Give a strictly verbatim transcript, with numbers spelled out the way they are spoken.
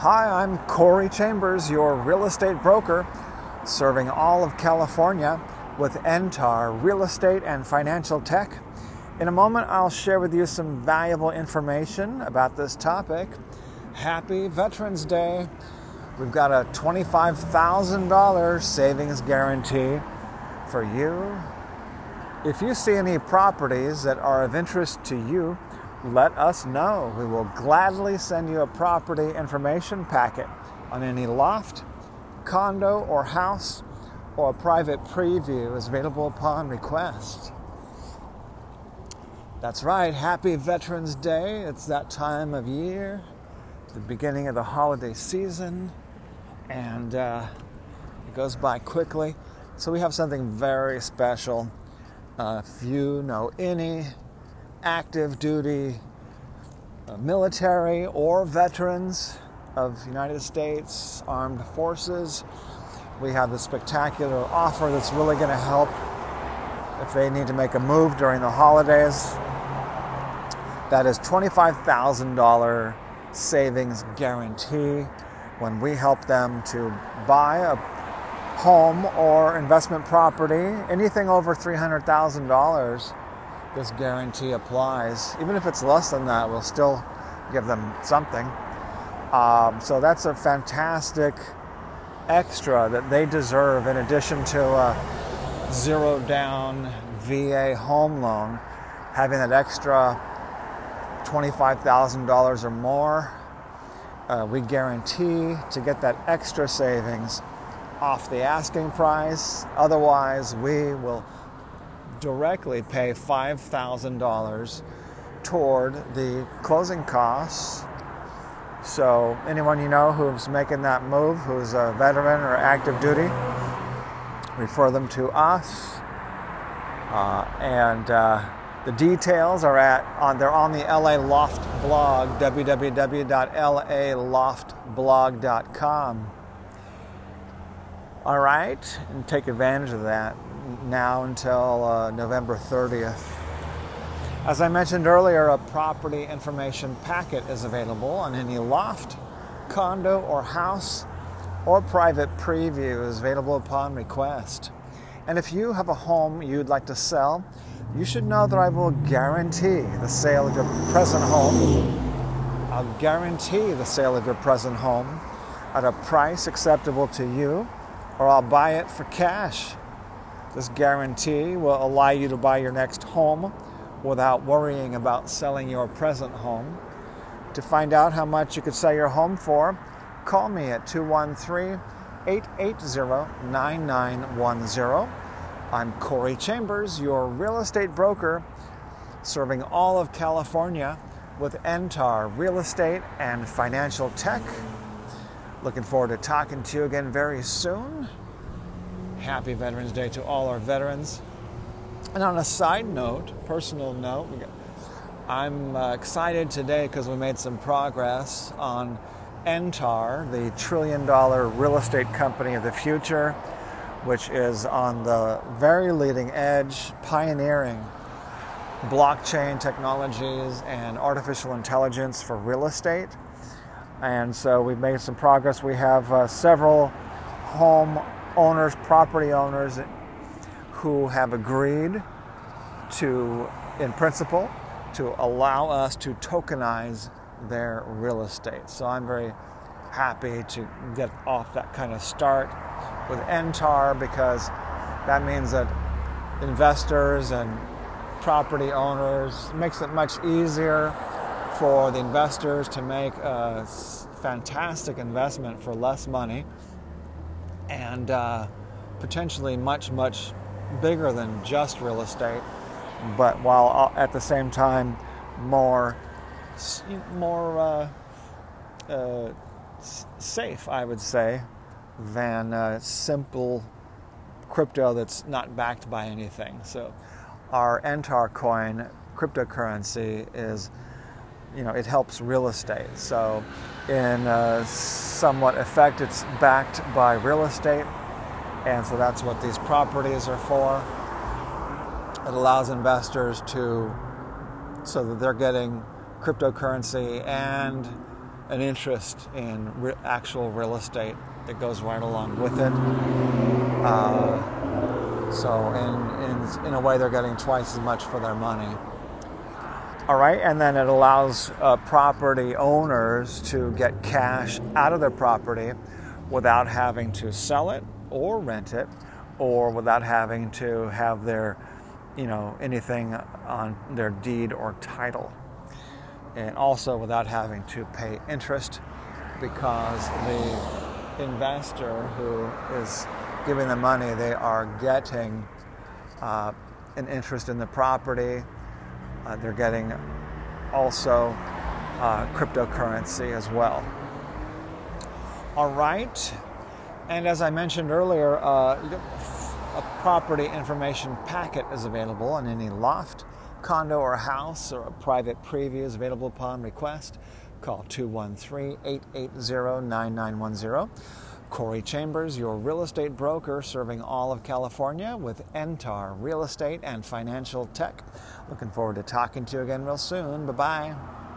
Hi, I'm Corey Chambers, your real estate broker, serving all of California with Entar Real Estate and Financial Tech. In a moment, I'll share with you some valuable information about this topic. Happy Veterans Day. We've got a twenty-five thousand dollars savings guarantee for you. If you see any properties that are of interest to you, let us know. We will gladly send you a property information packet on any loft, condo, or house, or a private preview is available upon request. That's right, happy Veterans Day. It's that time of year, the beginning of the holiday season, and uh, it goes by quickly. So we have something very special. Uh, if you know any active duty uh, military or veterans of United States Armed Forces, we have this spectacular offer that's really going to help if they need to make a move during the holidays. That is twenty-five thousand dollars savings guarantee when we help them to buy a home or investment property. Anything over three hundred thousand dollars, this guarantee applies. Even if it's less than that, we'll still give them something. Um, so that's a fantastic extra that they deserve, in addition to a zero down V A home loan. Having that extra twenty-five thousand dollars or more, uh, we guarantee to get that extra savings off the asking price. Otherwise, we will directly pay five thousand dollars toward the closing costs. So anyone you know who's making that move, who's a veteran or active duty, refer them to us. Uh, and uh, the details are at on they're on the L A Loft blog, w w w dot l a loft blog dot com. All right, and take advantage of that now until uh, November thirtieth. As I mentioned earlier, a property information packet is available on any loft, condo, or house, or private preview is available upon request. And if you have a home you'd like to sell, you should know that I will guarantee the sale of your present home. I'll guarantee the sale of your present home at a price acceptable to you, or I'll buy it for cash. This guarantee will allow you to buy your next home without worrying about selling your present home. To find out how much you could sell your home for, call me at two one three, eight eight zero, nine nine one zero. I'm Corey Chambers, your real estate broker, serving all of California with Entar Real Estate and Financial Tech. Looking forward to talking to you again very soon. Happy Veterans Day to all our veterans. And on a side note, personal note, I'm uh, excited today because we made some progress on Entar, the trillion dollar real estate company of the future, which is on the very leading edge, pioneering blockchain technologies and artificial intelligence for real estate. And so we've made some progress. We have uh, several home owners, property owners, who have agreed to, in principle, to allow us to tokenize their real estate. So I'm very happy to get off that kind of start with Entar, because that means that investors and property owners, it makes it much easier for the investors to make a fantastic investment for less money, and uh, potentially much, much bigger than just real estate, but while at the same time more more uh, uh, safe, I would say, than uh, simple crypto that's not backed by anything. So our Entar coin cryptocurrency is, you know, it helps real estate. So in uh, somewhat effect, it's backed by real estate. And so that's what these properties are for. It allows investors to, so that they're getting cryptocurrency and an interest in re- actual real estate that goes right along with it. Uh, so, and, and in a way, they're getting twice as much for their money. All right, and then it allows uh, property owners to get cash out of their property without having to sell it or rent it, or without having to have their, you know, anything on their deed or title, and also without having to pay interest, because the investor who is giving the money, they are getting uh, an interest in the property. Uh, they're getting also uh, cryptocurrency as well. All right. And as I mentioned earlier, uh, a property information packet is available in any loft, condo, or house, or a private preview is available upon request. Call two one three, eight eight zero, nine nine one zero. Corey Chambers, your real estate broker serving all of California with Entar Real Estate and Financial Tech. Looking forward to talking to you again real soon. Bye-bye.